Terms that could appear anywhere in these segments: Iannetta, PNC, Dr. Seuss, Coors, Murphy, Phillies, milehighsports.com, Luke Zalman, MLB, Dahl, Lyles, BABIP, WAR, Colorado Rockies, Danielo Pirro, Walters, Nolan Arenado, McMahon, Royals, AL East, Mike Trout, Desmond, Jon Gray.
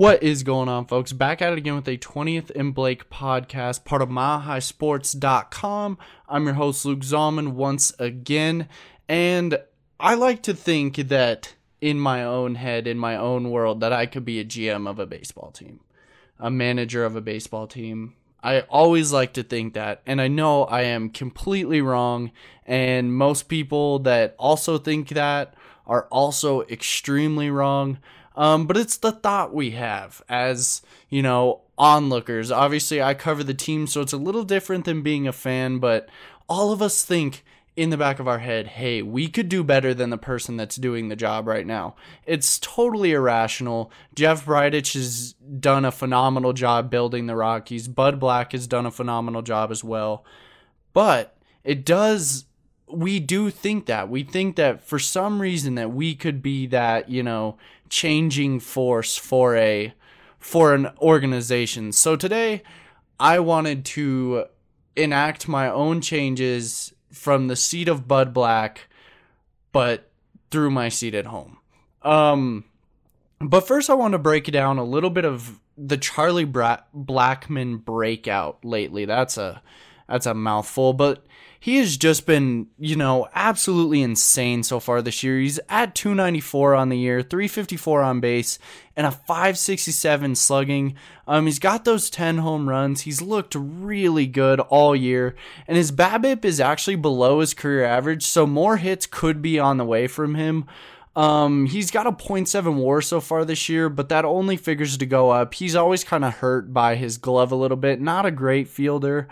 What is going on, folks? Back at it again with a 20th and Blake podcast, part of milehighsports.com. I'm your host, Luke Zalman, once again. And I like to think that in my own head, in my own world, that I could be a GM of a baseball team, a manager of a baseball team. I always like to think that, and I know I am completely wrong, and most people that also think that are also extremely wrong. But it's the thought we have as, you know, onlookers. Obviously, I cover the team, so it's a little different than being a fan, but all of us think in the back of our head, hey, we could do better than the person that's doing the job right now. It's totally irrational. Jeff Breidich has done a phenomenal job building the Rockies. Bud Black has done a phenomenal job as well. But it does, we do think that. We think that for some reason that we could be that, you know, changing force for an organization. So today I wanted to enact my own changes from the seat of Bud Black, but through my seat at home. But first I want to break down a little bit of the Charlie Blackmon breakout lately. That's a mouthful, but he has just been, you know, absolutely insane so far this year. He's at 294 on the year, 354 on base, and a 567 slugging. He's got those 10 home runs. He's looked really good all year, and his BABIP is actually below his career average, so more hits could be on the way from him. He's got a .7 WAR so far this year, but that only figures to go up. He's always kind of hurt by his glove a little bit. Not a great fielder.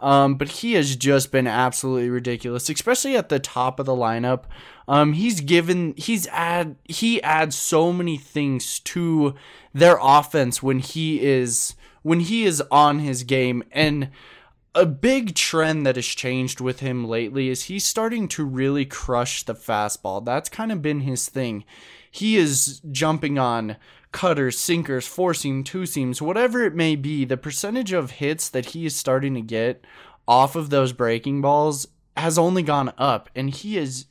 But he has just been absolutely ridiculous, especially at the top of the lineup. He adds so many things to their offense when he is on his game. And a big trend that has changed with him lately is he's starting to really crush the fastball. That's kind of been his thing. He is jumping on cutters, sinkers, four seam, two seams, whatever it may be. The percentage of hits that he is starting to get off of those breaking balls has only gone up, and he's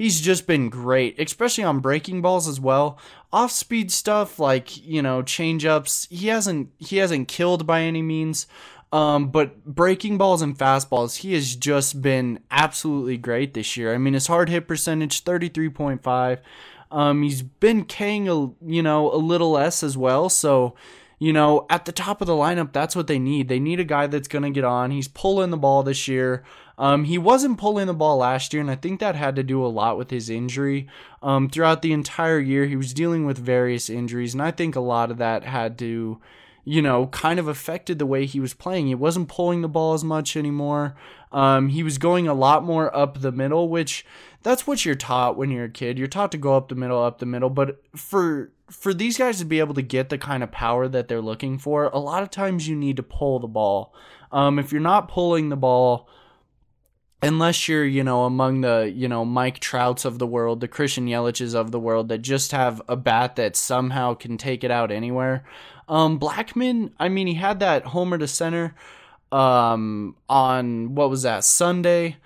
just been great, especially on breaking balls as well. Off speed stuff like, you know, change ups, he hasn't killed by any means. But breaking balls and fastballs, he has just been absolutely great this year. I mean, his hard hit percentage, 33.5. He's been K-ing a little less as well. So, you know, at the top of the lineup, that's what they need. They need a guy that's going to get on. He's pulling the ball this year. He wasn't pulling the ball last year, and I think that had to do a lot with his injury. Throughout the entire year, he was dealing with various injuries, and I think a lot of that had to, you know, kind of affected the way he was playing. He wasn't pulling the ball as much anymore. He was going a lot more up the middle, which that's what you're taught when you're a kid. You're taught to go up the middle. But for these guys to be able to get the kind of power that they're looking for, a lot of times you need to pull the ball. If you're not pulling the ball, unless you're, you know, among the, you know, Mike Trouts of the world, the Christian Yeliches of the world that just have a bat that somehow can take it out anywhere. Blackmon, I mean, he had that homer to center on, what was that, Sunday?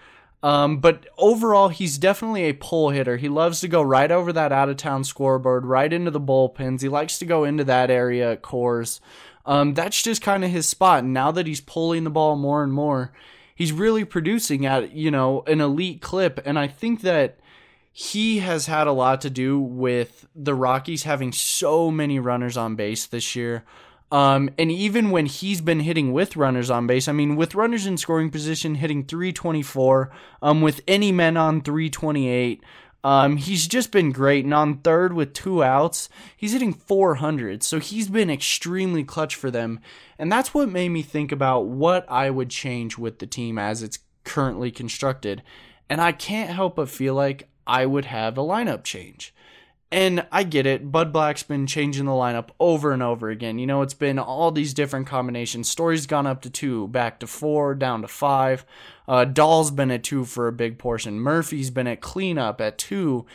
But overall, he's definitely a pull hitter. He loves to go right over that out-of-town scoreboard, right into the bullpens. He likes to go into that area at Coors. That's just kind of his spot. And now that he's pulling the ball more and more, he's really producing at, you know, an elite clip. And I think that he has had a lot to do with the Rockies having so many runners on base this year. And even when he's been hitting with runners on base, I mean, with runners in scoring position, hitting 324, with any men on 328, he's just been great. And on third with two outs, he's hitting 400. So he's been extremely clutch for them. And that's what made me think about what I would change with the team as it's currently constructed. And I can't help but feel like I would have a lineup change. And I get it. Bud Black's been changing the lineup over and over again. You know, it's been all these different combinations. Story's gone up to 2, back to 4, down to 5. Dahl's been at 2 for a big portion. Murphy's been at cleanup at 2.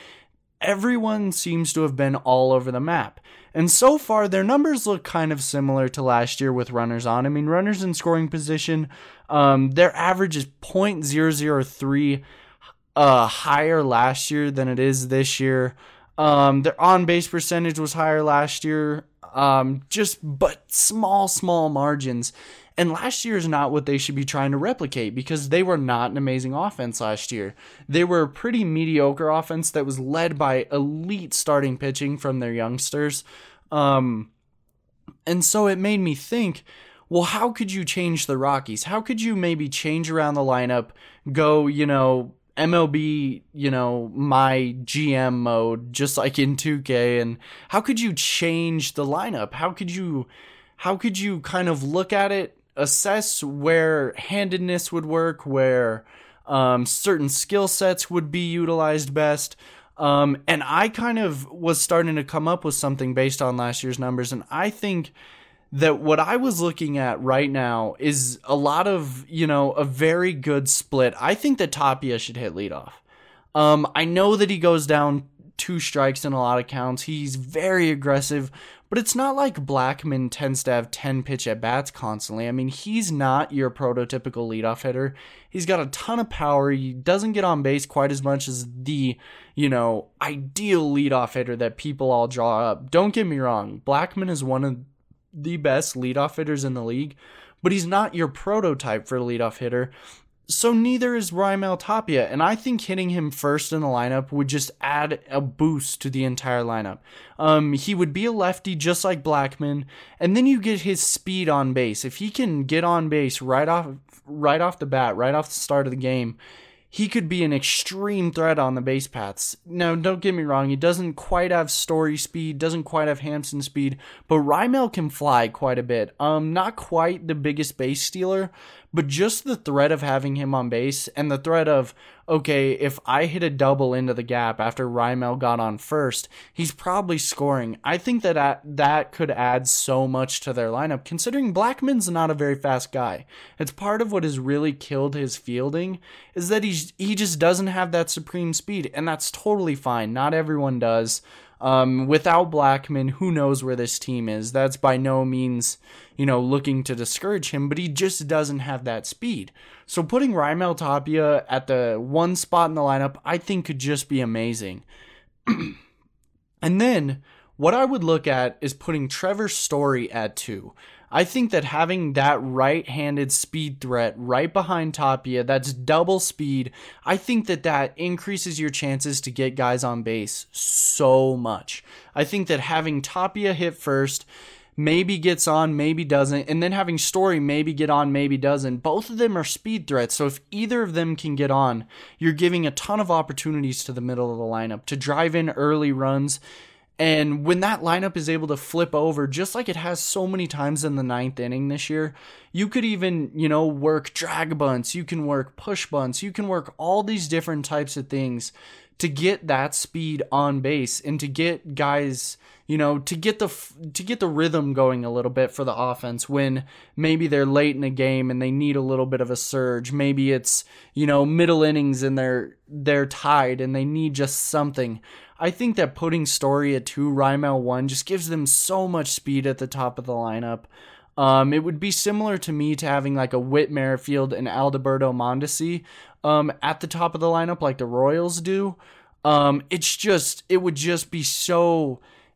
Everyone seems to have been all over the map. And so far, their numbers look kind of similar to last year with runners on. I mean, runners in scoring position, their average is .003. Higher last year than it is this year. Their on-base percentage was higher last year. But small margins. And last year is not what they should be trying to replicate, because they were not an amazing offense last year. They were a pretty mediocre offense that was led by elite starting pitching from their youngsters. And so it made me think, well, how could you change the Rockies? How could you maybe change around the lineup, go, MLB, my GM mode, just like in 2K? And how could you change the lineup? How could you kind of look at it, assess where handedness would work, where certain skill sets would be utilized best. And I kind of was starting to come up with something based on last year's numbers. And I think that what I was looking at right now is a lot of, a very good split. I think that Tapia should hit leadoff. I know that he goes down 2 strikes in a lot of counts. He's very aggressive, but it's not like Blackmon tends to have 10 pitch at bats constantly. I mean, he's not your prototypical leadoff hitter. He's got a ton of power. He doesn't get on base quite as much as the, ideal leadoff hitter that people all draw up. Don't get me wrong. Blackmon is one of the best leadoff hitters in the league, but he's not your prototype for a leadoff hitter. So neither is Raimel Tapia, and I think hitting him first in the lineup would just add a boost to the entire lineup. He would be a lefty just like Blackmon, and then you get his speed on base. If he can get on base right off the bat, right off the start of the game, he could be an extreme threat on the base paths. Now, don't get me wrong, he doesn't quite have Story speed, doesn't quite have Hampson speed, but Raimel can fly quite a bit. Not quite the biggest base stealer, but just the threat of having him on base and the threat of, okay, if I hit a double into the gap after Raimel got on first, he's probably scoring. I think that could add so much to their lineup, considering Blackmon's not a very fast guy. It's part of what has really killed his fielding is that he just doesn't have that supreme speed, and that's totally fine. Not everyone does. Without Blackmon, who knows where this team is? That's by no means, looking to discourage him, but he just doesn't have that speed. So putting Raimel Tapia at the one spot in the lineup, I think could just be amazing. And then what I would look at is putting Trevor Story at 2. I think that having that right-handed speed threat right behind Tapia, that's double speed, I think that increases your chances to get guys on base so much. I think that having Tapia hit first, maybe gets on, maybe doesn't, and then having Story maybe get on, maybe doesn't, both of them are speed threats, so if either of them can get on, you're giving a ton of opportunities to the middle of the lineup to drive in early runs. And when that lineup is able to flip over, just like it has so many times in the 9th inning this year, you could even, work drag bunts, you can work push bunts, you can work all these different types of things to get that speed on base and to get guys, to get the rhythm going a little bit for the offense when maybe they're late in a game and they need a little bit of a surge. Maybe it's, middle innings and they're tied and they need just something. I think that putting Story at 2, Raimel 1 just gives them so much speed at the top of the lineup. It would be similar to me to having like a Whit Merrifield and Adalberto Mondesi at the top of the lineup like the Royals do. It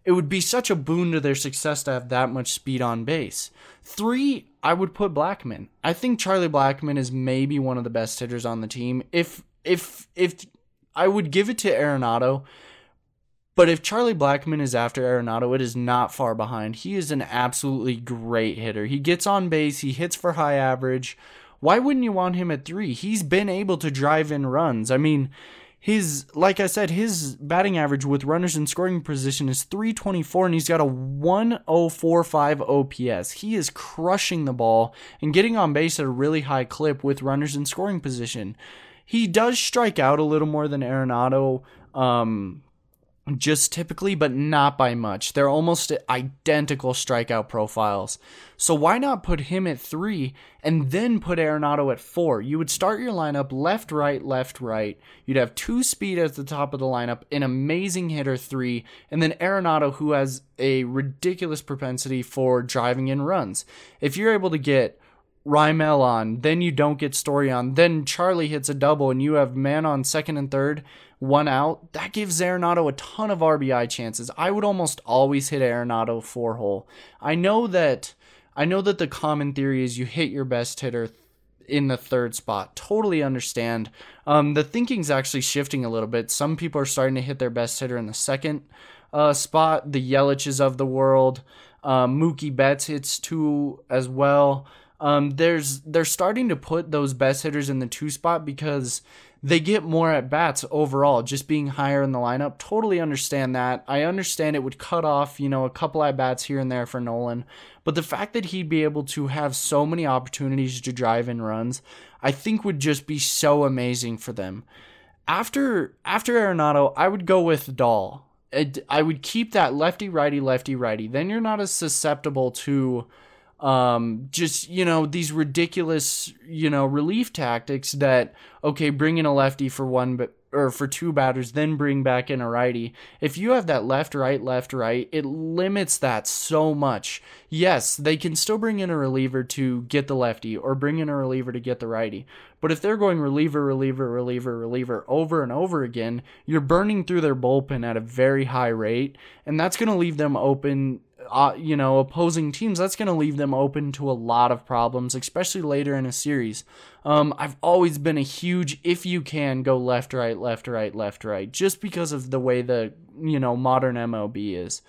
would be such a boon to their success to have that much speed on base. 3, I would put Blackmon. I think Charlie Blackmon is maybe one of the best hitters on the team. If I would give it to Arenado, but if Charlie Blackmon is after Arenado, it is not far behind. He is an absolutely great hitter. He gets on base. He hits for high average. Why wouldn't you want him at 3? He's been able to drive in runs. I mean, his batting average with runners in scoring position is .324, and he's got a 1.045 OPS. He is crushing the ball and getting on base at a really high clip with runners in scoring position. He does strike out a little more than Arenado, just typically, but not by much. They're almost identical strikeout profiles. So why not put him at 3 and then put Arenado at 4? You would start your lineup left, right, left, right. You'd have 2 speed at the top of the lineup, an amazing hitter 3, and then Arenado, who has a ridiculous propensity for driving in runs. If you're able to get Raimel on, then you don't get Story on, then Charlie hits a double and you have man on second and third, one out, that gives Arenado a ton of RBI chances. I would almost always hit Arenado four hole. I know that the common theory is you hit your best hitter in the third spot. Totally understand. The thinking's actually shifting a little bit. Some people are starting to hit their best hitter in the second spot. The Yeliches of the world, Mookie Betts hits two as well. They're starting to put those best hitters in the two spot because they get more at bats overall, just being higher in the lineup. Totally understand that. I understand it would cut off, a couple at bats here and there for Nolan, but the fact that he'd be able to have so many opportunities to drive in runs, I think would just be so amazing for them. After Arenado, I would go with Dahl. I would keep that lefty righty. Then you're not as susceptible to these ridiculous, relief tactics that, okay, bring in a lefty for one, but, or for two batters, then bring back in a righty. If you have that left, right, it limits that so much. Yes, they can still bring in a reliever to get the lefty or bring in a reliever to get the righty. But if they're going reliever over and over again, you're burning through their bullpen at a very high rate, and that's going to leave them open. Opposing teams, that's going to leave them open to a lot of problems, especially later in a series. I've always been a huge, if you can, go left, right, just because of the way the, modern MLB is.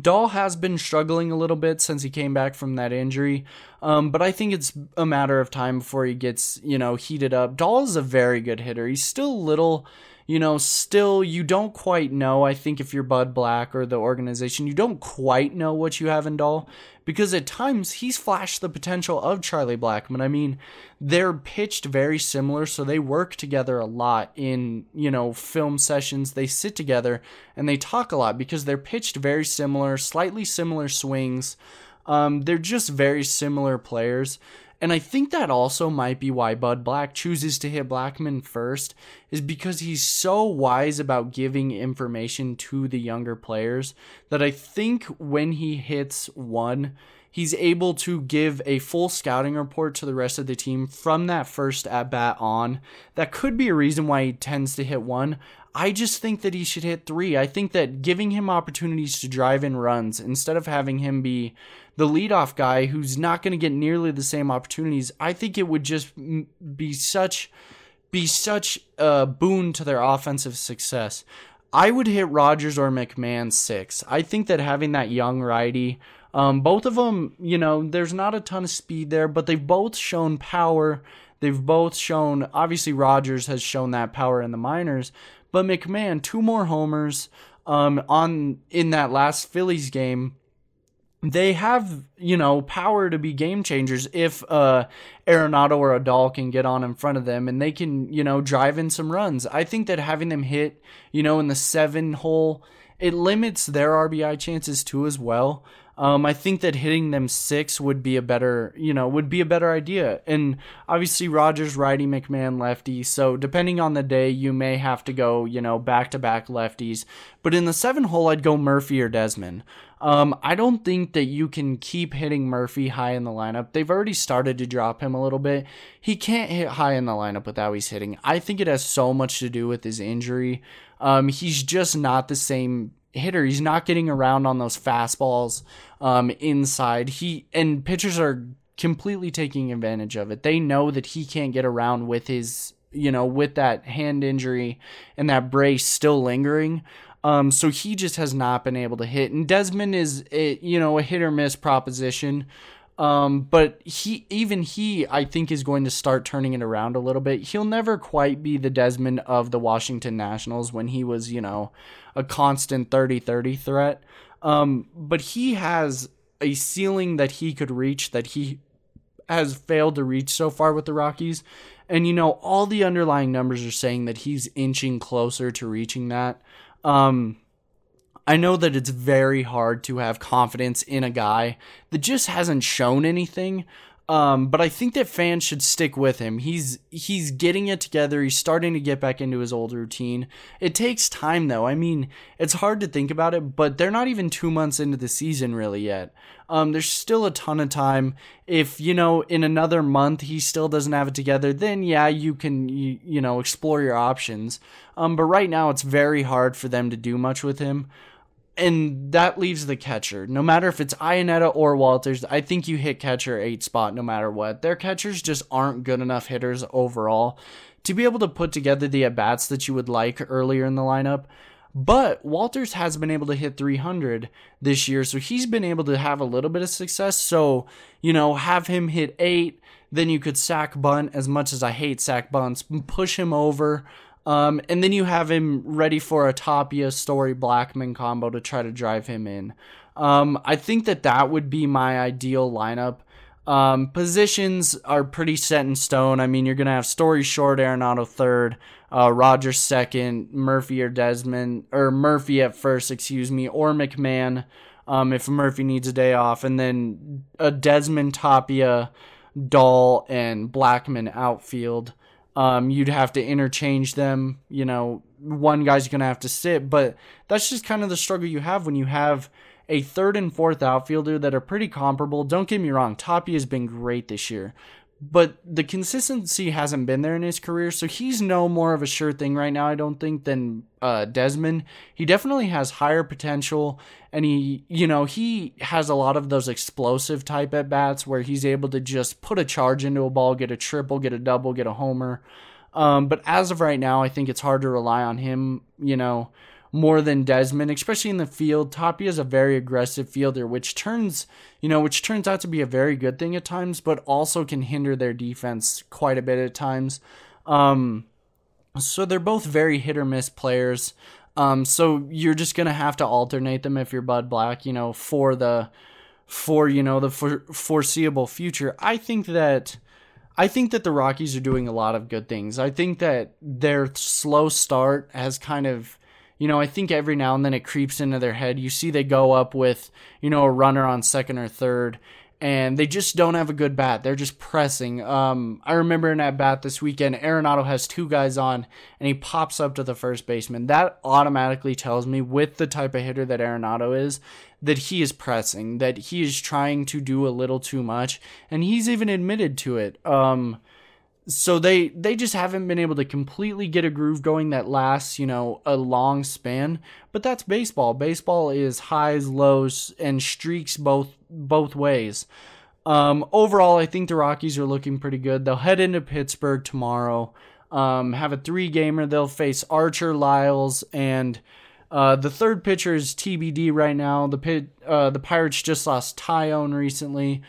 Dahl has been struggling a little bit since he came back from that injury, but I think it's a matter of time before he gets, heated up. Dahl is a very good hitter. He's still a little... you don't quite know, I think, if you're Bud Black or the organization, you don't quite know what you have in Dahl, because at times he's flashed the potential of Charlie Blackmon. I mean, they're pitched very similar, so they work together a lot in, film sessions. They sit together and they talk a lot because they're pitched very similar, slightly similar swings. They're just very similar players. And I think that also might be why Bud Black chooses to hit Blackmon first, is because he's so wise about giving information to the younger players that I think when he hits one, he's able to give a full scouting report to the rest of the team from that first at-bat on. That could be a reason why he tends to hit one. I just think that he should hit three. I think that giving him opportunities to drive in runs instead of having him be the leadoff guy who's not going to get nearly the same opportunities, I think it would just be such a boon to their offensive success. I would hit Rodgers or McMahon six. I think that having that young righty, both of them, there's not a ton of speed there, but they've both shown power. They've both shown, obviously Rodgers has shown that power in the minors, but McMahon, two more homers in that last Phillies game. They have, power to be game changers if Arenado or Dahl can get on in front of them and they can, drive in some runs. I think that having them hit, in the seven hole, it limits their RBI chances too as well. I think that hitting them six would be a better, idea. And obviously Rodgers, righty, McMahon, lefty. So depending on the day, you may have to go, back-to-back lefties. But in the seven hole, I'd go Murphy or Desmond. I don't think that you can keep hitting Murphy high in the lineup. They've already started to drop him a little bit. He can't hit high in the lineup with how he's hitting. I think it has so much to do with his injury. He's just not the same hitter. He's not getting around on those fastballs inside. And pitchers are completely taking advantage of it. They know that he can't get around with his, with that hand injury and that brace still lingering. So he just has not been able to hit. And Desmond is, a hit or miss proposition. But he, I think, is going to start turning it around a little bit. He'll never quite be the Desmond of the Washington Nationals when he was, a constant 30-30 threat. But he has a ceiling that he could reach that he has failed to reach so far with the Rockies. And, all the underlying numbers are saying that he's inching closer to reaching that. I know that it's very hard to have confidence in a guy that just hasn't shown anything. But I think that fans should stick with him. He's getting it together. He's starting to get back into his old routine. It takes time, though. I mean, it's hard to think about it, but they're not even 2 months into the season really yet. There's still a ton of time. If, you know, in another month he still doesn't have it together, then yeah, you can, you know, explore your options. But right now it's very hard for them to do much with him. And that leaves the catcher. No matter if it's Iannetta or Walters, I think you hit catcher 8 spot no matter what. Their catchers just aren't good enough hitters overall to be able to put together the at-bats that you would like earlier in the lineup. But Walters has been able to hit 300 this year, so he's been able to have a little bit of success. So, you know, have him hit 8, then you could sack bunt, as much as I hate sack bunts, push him over. And then you have him ready for a Tapia, Story, Blackmon combo to try to drive him in. I think that would be my ideal lineup. Positions are pretty set in stone. I mean, you're going to have Story short, Arenado third, Rodgers second, Murphy or Desmond, or Murphy at first, or McMahon if Murphy needs a day off, and then a Desmond, Tapia, Dahl, and Blackmon outfield. You'd have to interchange them, you know, one guy's going to have to sit, but that's just kind of the struggle you have when you have a third and fourth outfielder that are pretty comparable. Don't get me wrong, Tapia has been great this year, but the consistency hasn't been there in his career, so he's no more of a sure thing right now, I don't think, than Desmond. He definitely has higher potential, and he has a lot of those explosive type at-bats where he's able to just put a charge into a ball, get a triple, get a double, get a homer. But as of right now, I think it's hard to rely on him, you know, more than Desmond, especially in the field. Tapia is a very aggressive fielder, which turns out to be a very good thing at times, but also can hinder their defense quite a bit at times. So they're both very hit or miss players. So you're just going to have to alternate them if you're Bud Black, you know, for the foreseeable future. I think that the Rockies are doing a lot of good things. I think that their slow start has kind of, you know, I think every now and then it creeps into their head. You see they go up with, you know, a runner on second or third, and they just don't have a good bat. They're just pressing. I remember in that bat this weekend, Arenado has 2 guys on, and he pops up to the first baseman. That automatically tells me, with the type of hitter that Arenado is, that he is pressing, that he is trying to do a little too much, and he's even admitted to it. So they just haven't been able to completely get a groove going that lasts, you know, a long span. But that's baseball. Baseball is highs, lows, and streaks both ways. Overall, I think the Rockies are looking pretty good. They'll head into Pittsburgh tomorrow, have a 3-gamer. They'll face Archer, Lyles, and the third pitcher is TBD right now. The Pirates just lost Tyrone recently,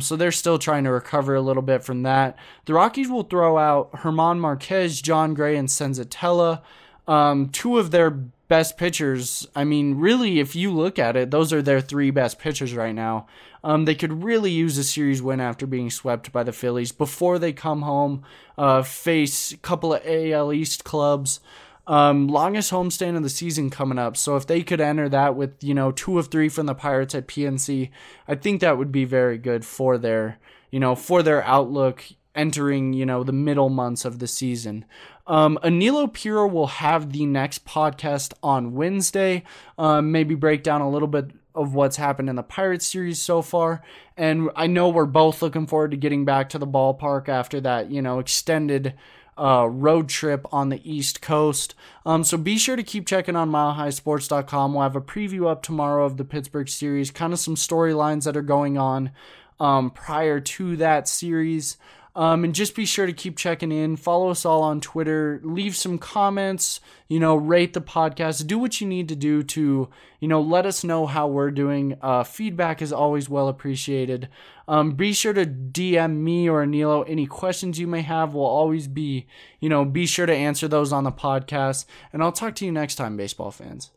so they're still trying to recover a little bit from that. The Rockies will throw out German Marquez, Jon Gray, and Senzatella, 2 of their best pitchers. I mean, really, if you look at it, those are their 3 best pitchers right now. They could really use a series win after being swept by the Phillies before they come home, face a couple of AL East clubs. Longest homestand of the season coming up. So if they could enter that with, you know, 2 of 3 from the Pirates at PNC, I think that would be very good for their, you know, for their outlook entering, you know, the middle months of the season. Danielo Pirro will have the next podcast on Wednesday. Maybe break down a little bit of what's happened in the Pirates series so far. And I know we're both looking forward to getting back to the ballpark after that, you know, extended road trip on the East Coast. So be sure to keep checking on milehighsports.com. We'll have a preview up tomorrow of the Pittsburgh series, kind of some storylines that are going on prior to that series. And just be sure to keep checking in. Follow us all on Twitter. Leave some comments, you know, rate the podcast. Do what you need to do to, you know, let us know how we're doing. Feedback is always well appreciated. Be sure to DM me or Danielo any questions you may have. We'll always be, you know, be sure to answer those on the podcast. And I'll talk to you next time, baseball fans.